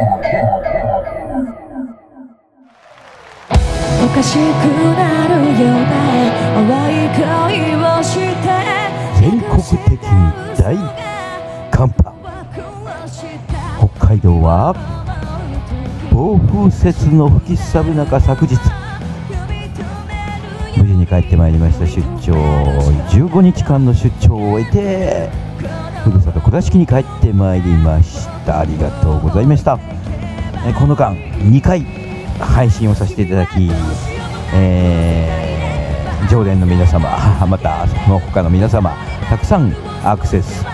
おかしくなるよね、淡い恋をして全国的大寒波。北海道は暴風雪の吹きすさぶ中、昨日無事に帰ってまいりました。出張15日間の出張を終えてふるさと倉敷に帰ってまいりました。ありがとうございました。この間2回配信をさせていただき、常連の皆様、またその他の皆様、たくさんアクセス、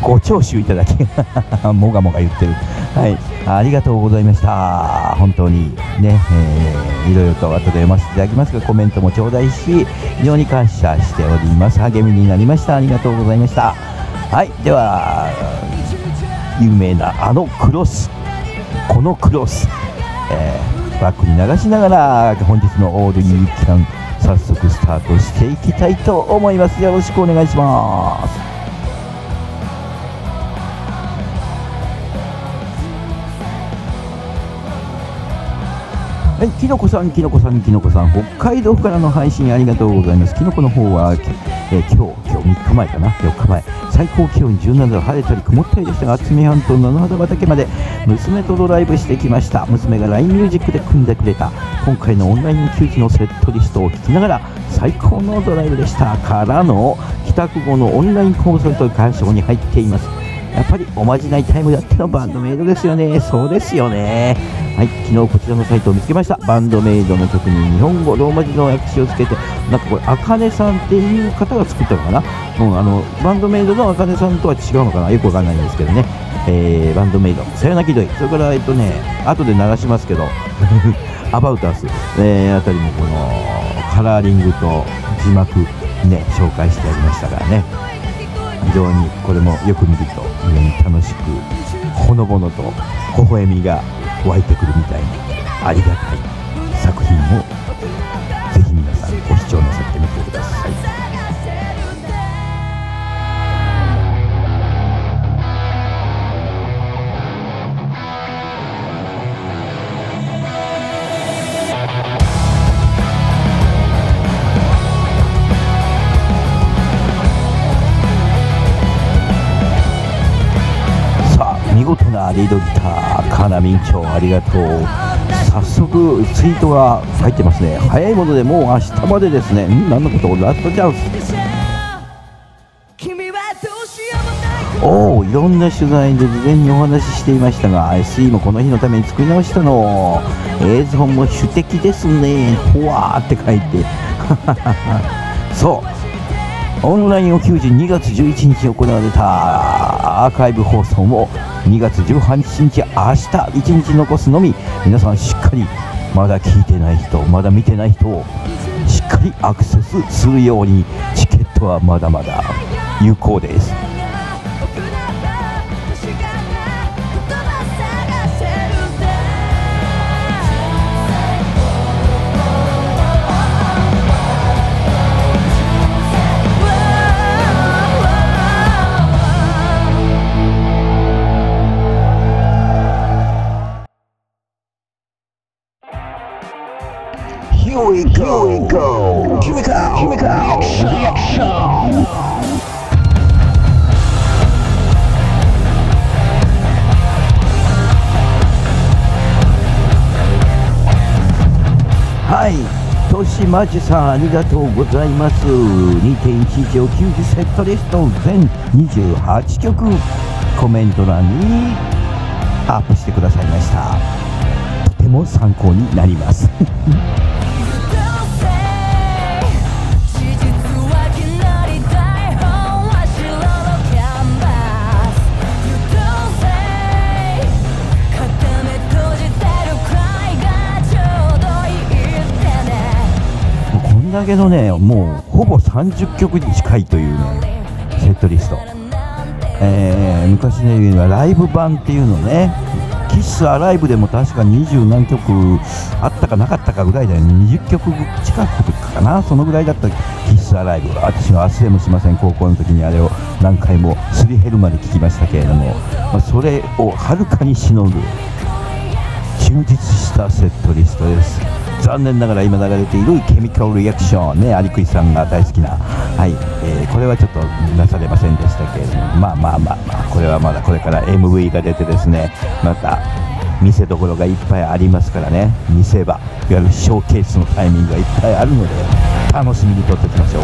ご聴取いただきもがもが言ってる、はい、ありがとうございました。本当にね、いろいろと後で読ませていただきますが、コメントも頂戴し非常に感謝しております。励みになりました。ありがとうございました。はい、では有名なあのクロス、このクロス、バックに流しながら本日のオールユーキャン、早速スタートしていきたいと思います。よろしくお願いします。はい、きのこさん、きのこさん、きのこさん、北海道からの配信ありがとうございます。きのこの方は、今日3日前かな、4日前、最高気温17度、晴れたり曇ったりでしたが、渥美半島の七畑畑まで娘とドライブしてきました。娘が LINE ミュージックで組んでくれた今回のオンライン給仕のセットリストを聴きながら最高のドライブでした。からの帰宅後のオンラインコンサルという鑑賞に入っています。やっぱりおまじないタイムだってのバンドメイドですよね。そうですよね。はい、昨日こちらのサイトを見つけました。バンドメイドの曲に日本語ローマ字の訳詞をつけて、なんかこれあかねさんっていう方が作ったのかな、バンドメイドのあかねさんとは違うのかな、よくわかんないんですけどね、バンドメイドさよなきどい、それから後で流しますけどアバウトアス、あたりもこのカラーリングと字幕ね、紹介してありましたからね、非常にこれもよく見ると非常に楽しくほのぼのと微笑みが湧いてくるみたいな、ありがたい作品をぜひ皆さんご視聴なさってみてください。さあ、見事なリードギター、かなみんちょう、ありがとう。早速ツイートが入ってますね。早いものでもう明日までですね。何のこと、ラストチャンス。いろんな取材で事前にお話ししていましたが、 SE もこの日のために作り直したの、映像も主的ですね、ほわーって書いてそう、オンラインを求人2月11日に行われたアーカイブ放送も2月18日、明日1日残すのみ、皆さんしっかり、まだ聞いてない人、まだ見てない人をしっかりアクセスするように、チケットはまだまだ有効です。はい、としまじさん、ありがとうございます。 2.11 を休日セットリスト全28曲、コメント欄にアップしてくださいました。とても参考になりますだけどね、もうほぼ30曲に近いというね、セットリスト、昔で言うのはライブ版っていうのね、キ Kiss Alive でも確か20何曲あったかなかったかぐらいだよね。20曲近くかな、そのぐらいだった Kiss Alive。 私は忘れもしません。高校の時にあれを何回もすり減るまで聴きましたけれども、それをはるかにしのぐ充実したセットリストです。残念ながら今流れているケミカルリアクションね、アリクイさんが大好きな、これはちょっとなされませんでしたけれども、まあこれはまだこれから MV が出てですね、また見せどころがいっぱいありますからね、見せ場、いわゆるショーケースのタイミングがいっぱいあるので楽しみに撮っておきましょう。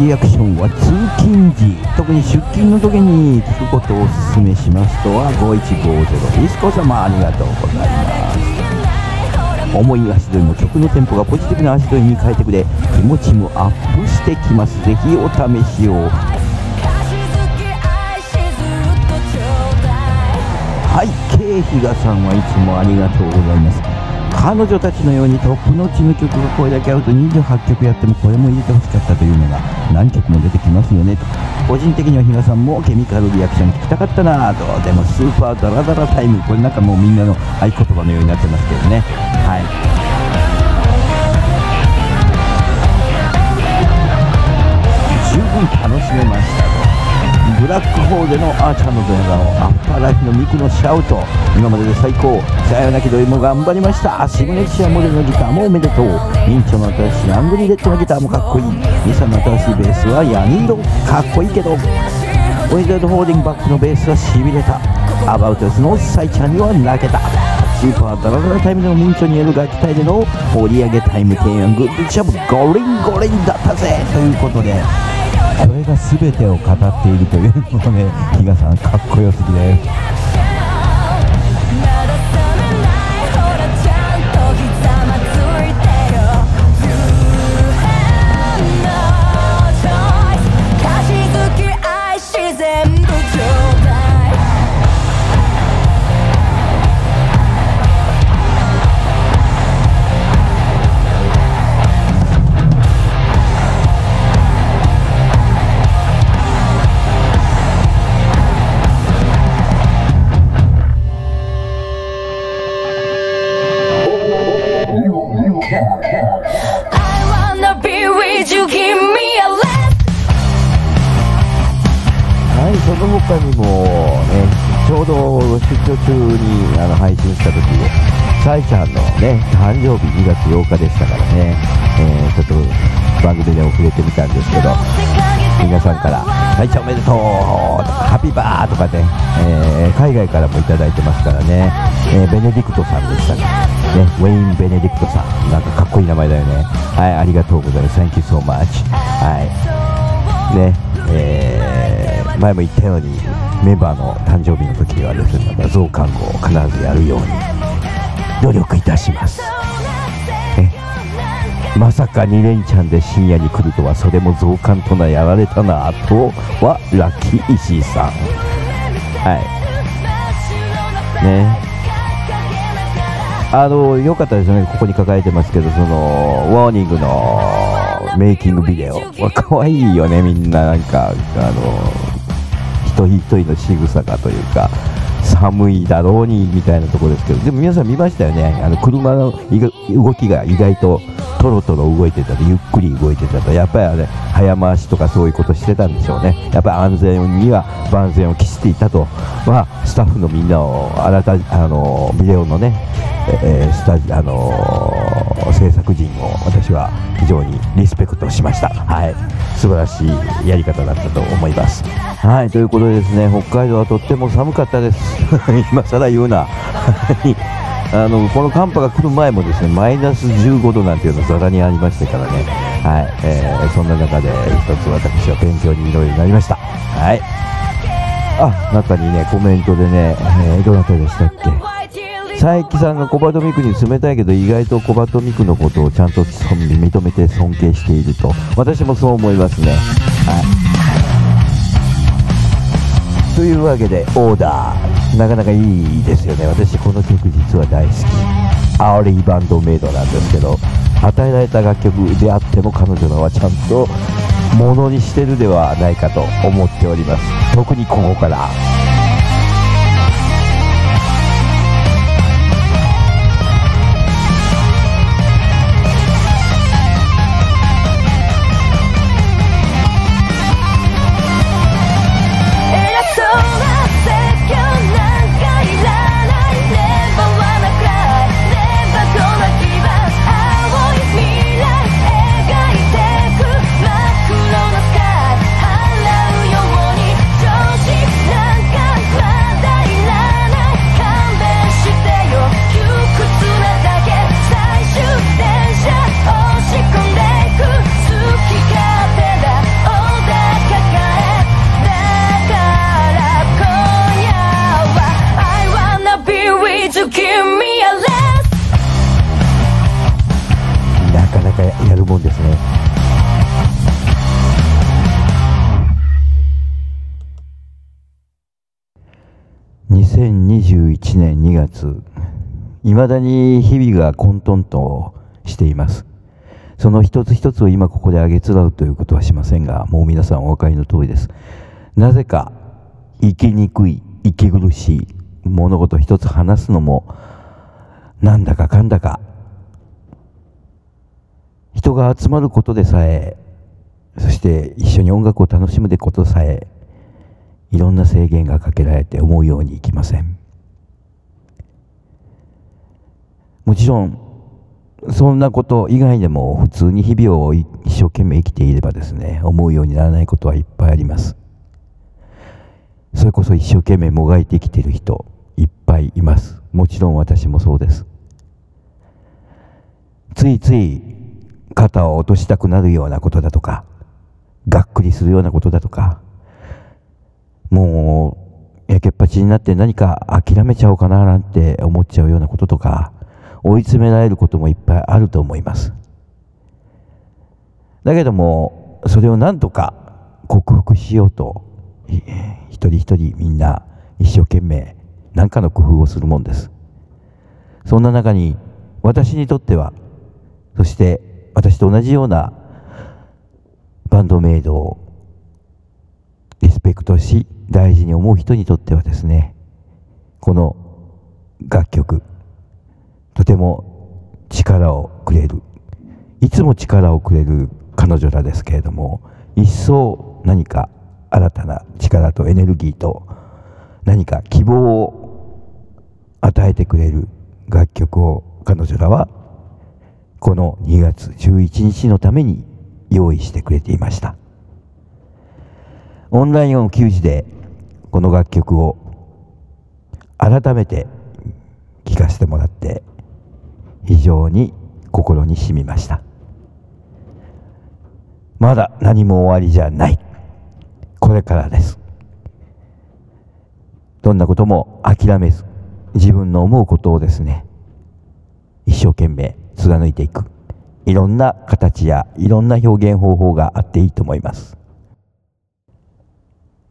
リアクションは通勤時、特に出勤の時に聞くことをおすすめしますとは5150。リスコ様ありがとうございます。重い足取りも曲のテンポがポジティブな足取りに変えてくれ、気持ちもアップしてきます。ぜひお試しを。はい、K比嘉さんはいつもありがとうございます。彼女たちのようにトップのうちの曲がこれだけ合うと28曲やってもこれも入れてほしかったというのが何曲も出てきますよねと。個人的には比嘉さんもケミカルリアクション聞きたかったなぁと。でもスーパーダラダラタイム、これなんかもうみんなの合言葉のようになってますけどね。はい。十分楽しめましたと。ブラックホールでのあーちゃんの動画をアッパーライフのミクのシャウト、今までで最高、さよなきどりも頑張りました、シグネチアモデルのギターもおめでとう、ミンチョの新しいアングリーレッドのギターもかっこいい、ミサの新しいベースはヤニードかっこいいけど、オイザードホールディングバックのベースはしびれた、アバウトスのサイちゃんには泣けた、スーパーダラダラタイムでのミンチョによる楽器隊での掘り上げタイム提案、グッドジャブゴリンゴリンだったぜということで、これが全てを語っているというのね、比嘉さんかっこよすぎです。他にも、ね、ちょうど出張中に配信した時でサイちゃんの、ね、誕生日2月8日でしたからね、ちょっと番組で遅れてみたんですけど、皆さんからサイちゃんおめでとうとかハピバーとかね、海外からもいただいてますからね、ベネディクトさんでしたね、ウェイン・ベネディクトさん、なんかかっこいい名前だよね。はい、ありがとうございます。 Thank you so much。 はいね、前も言ったようにメンバーの誕生日の時はですね、また増刊号を必ずやるように努力いたします。まさか2連チャンで深夜に来るとは、それも増刊となやられたなとはラッキー石井さん。はいね、良かったですよね。ここに書かれてますけど、そのワーニングのメイキングビデオは可愛いよね。みんななんか一人の仕草がというか、寒いだろうにみたいなところですけど、でも皆さん見ましたよね。車の動きが意外とトロトロ動いてたり、ゆっくり動いてたり、やっぱりあれ早回しとかそういうことしてたんでしょうね。やっぱり安全には万全を期していたと、スタッフのみんなをビデオのね、制作陣を私は非常にリスペクトしました。はい、素晴らしいやり方だったと思います。はい、ということでですね、北海道はとっても寒かったです今更言うなこの寒波が来る前もですねマイナス15度なんていうのはざらにありましたからね、はい、そんな中で一つ私は勉強にいろいろなりました。はい、あ中にねコメントでね、どなたでしたっけ、佐伯さんがコバトミクに冷たいけど意外とコバトミクのことをちゃんと認めて尊敬していると、私もそう思いますね。はい、というわけでオーダーなかなかいいですよね。私この曲実は大好き、アーリーバンドメイドなんですけど、与えられた楽曲であっても彼女のはちゃんとものにしてるではないかと思っております。特にここから2021年2月、未だに日々が混沌としています。その一つ一つを今ここであげつらうということはしませんが、もう皆さんお分かりの通りです。なぜか生きにくい、息苦しい、物事一つ話すのもなんだかかんだか、人が集まることでさえ、そして一緒に音楽を楽しむことさえ、いろんな制限がかけられて思うようにいきません。もちろんそんなこと以外でも普通に日々を一生懸命生きていればですね、思うようにならないことはいっぱいあります。それこそ一生懸命もがいて生きている人いっぱいいます。もちろん私もそうです。ついつい肩を落としたくなるようなことだとか、がっくりするようなことだとか、もうやけっぱちになって何か諦めちゃおうかななんて思っちゃうようなこととか、追い詰められることもいっぱいあると思います。だけどもそれをなんとか克服しようと、一人一人みんな一生懸命何かの工夫をするもんです。そんな中に私にとっては、そして私と同じようなバンドメイドをリスペクトし大事に思う人にとってはですね、この楽曲とても力をくれる、いつも力をくれる彼女らですけれども、一層何か新たな力とエネルギーと何か希望を与えてくれる楽曲を彼女らはこの2月11日のために用意してくれていました。オンラインを休止でこの楽曲を改めて聴かせてもらって非常に心に染みました。まだ何も終わりじゃない、これからです。どんなことも諦めず、自分の思うことをですね一生懸命貫いていく、いろんな形やいろんな表現方法があっていいと思います。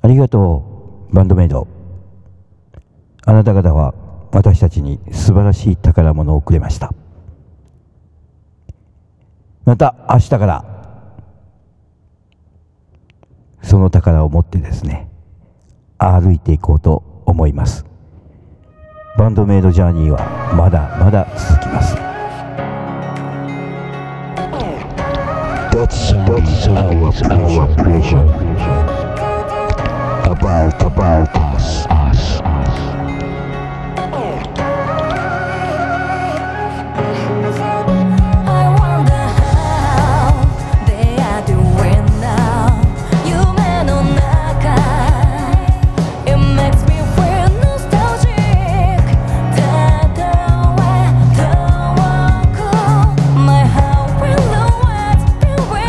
ありがとうバンドメイド、あなた方は私たちに素晴らしい宝物をくれました。また明日からその宝を持ってですね歩いていこうと思います。バンドメイドジャーニーはまだまだ続きます。That's about us, us, us. I wonder how they are doing now. 夢の中 It makes me feel nostalgic. たとえ遠く My heart will always be waiting.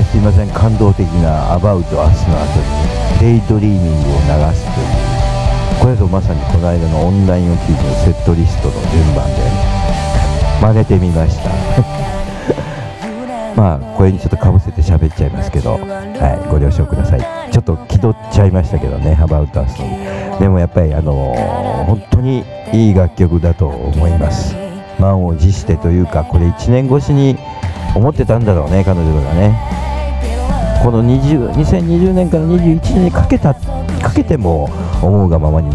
すいません、感動的なアバウトアスの後にデイドリーミングを流すという、これぞまさにこの間のオンラインを聞いてのセットリストの順番で真似てみましたまあこれにちょっとかぶせて喋っちゃいますけど、はい、ご了承ください。ちょっと気取っちゃいましたけどね、アバウトアスに。でもやっぱり本当にいい楽曲だと思います。満を持してというか、これ1年越しに思ってたんだろうね、彼女がね。この2020年から21年にかけても思うがままに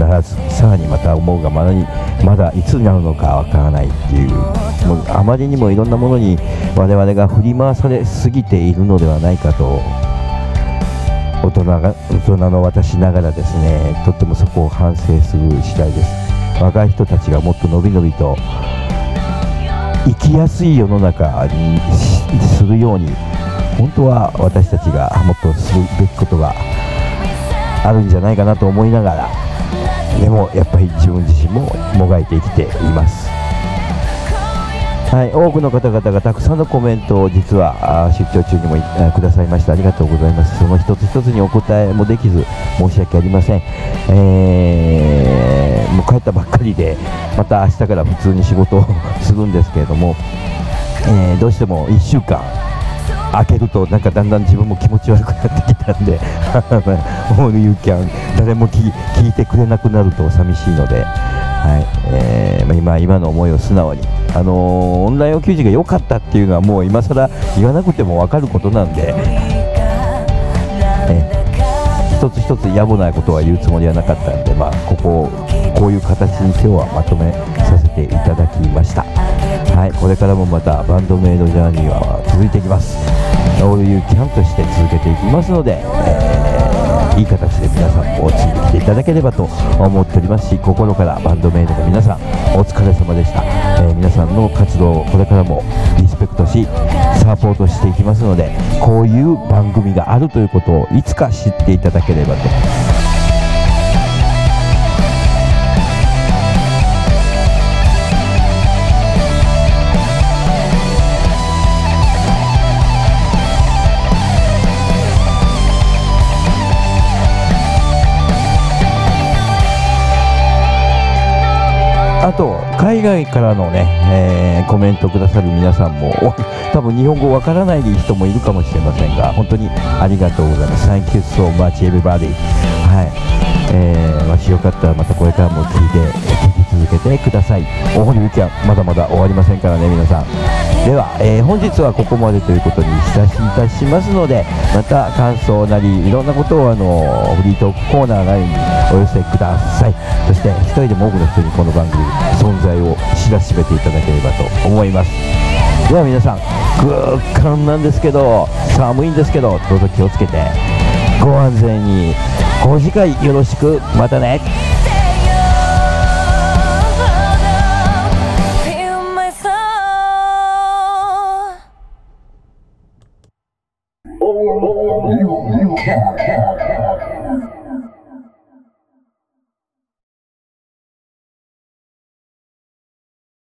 ならず、さらにまた思うがままにまだいつになるのかわからないっていう、もうあまりにもいろんなものに我々が振り回されすぎているのではないかと、大人の私ながらですね、とってもそこを反省する次第です。若い人たちがもっとのびのびと生きやすい世の中にするように、本当は私たちがもっとするべきことがあるんじゃないかなと思いながら、でもやっぱり自分自身ももがいて生きています。はい、多くの方々がたくさんのコメントを実は出張中にもくださいました。ありがとうございます。その一つ一つにお答えもできず申し訳ありません。もう帰ったばっかりで、また明日から普通に仕事をするんですけれども、どうしても1週間開けるとなんかだんだん自分も気持ち悪くなってきたんでAll You Can 誰も聞いてくれなくなると寂しいので、今の思いを素直に、オンラインお給仕が良かったっていうのはもう今更言わなくても分かることなんで、一つ一つ野暮なことは言うつもりはなかったんで、こういう形に今日はまとめさせていただきました。はい、これからもまたバンドメイドジャーニーは続いていきます。オールユーキャンとして続けていきますので、いい形で皆さんもついてきていただければと思っておりますし、心からバンドメイドの皆さんお疲れ様でした。皆さんの活動をこれからもリスペクトしサポートしていきますので、こういう番組があるということをいつか知っていただければと思います。あと海外からのね、コメントくださる皆さんも多分日本語わからない人もいるかもしれませんが、本当にありがとうございます。Thank you so much everybody。もしよかったらまたこれからも聞き続けてください。All You Canまだまだ終わりませんからね、皆さん。では、本日はここまでということにいたしますので、また感想なりいろんなことをフリートークコーナーなりにお寄せください。そして一人でも多くの人にこの番組存在を知らしめていただければと思います。では皆さん、極寒なんですけど、寒いんですけど、どうぞ気をつけてご安全に。ご次回よろしく。またね。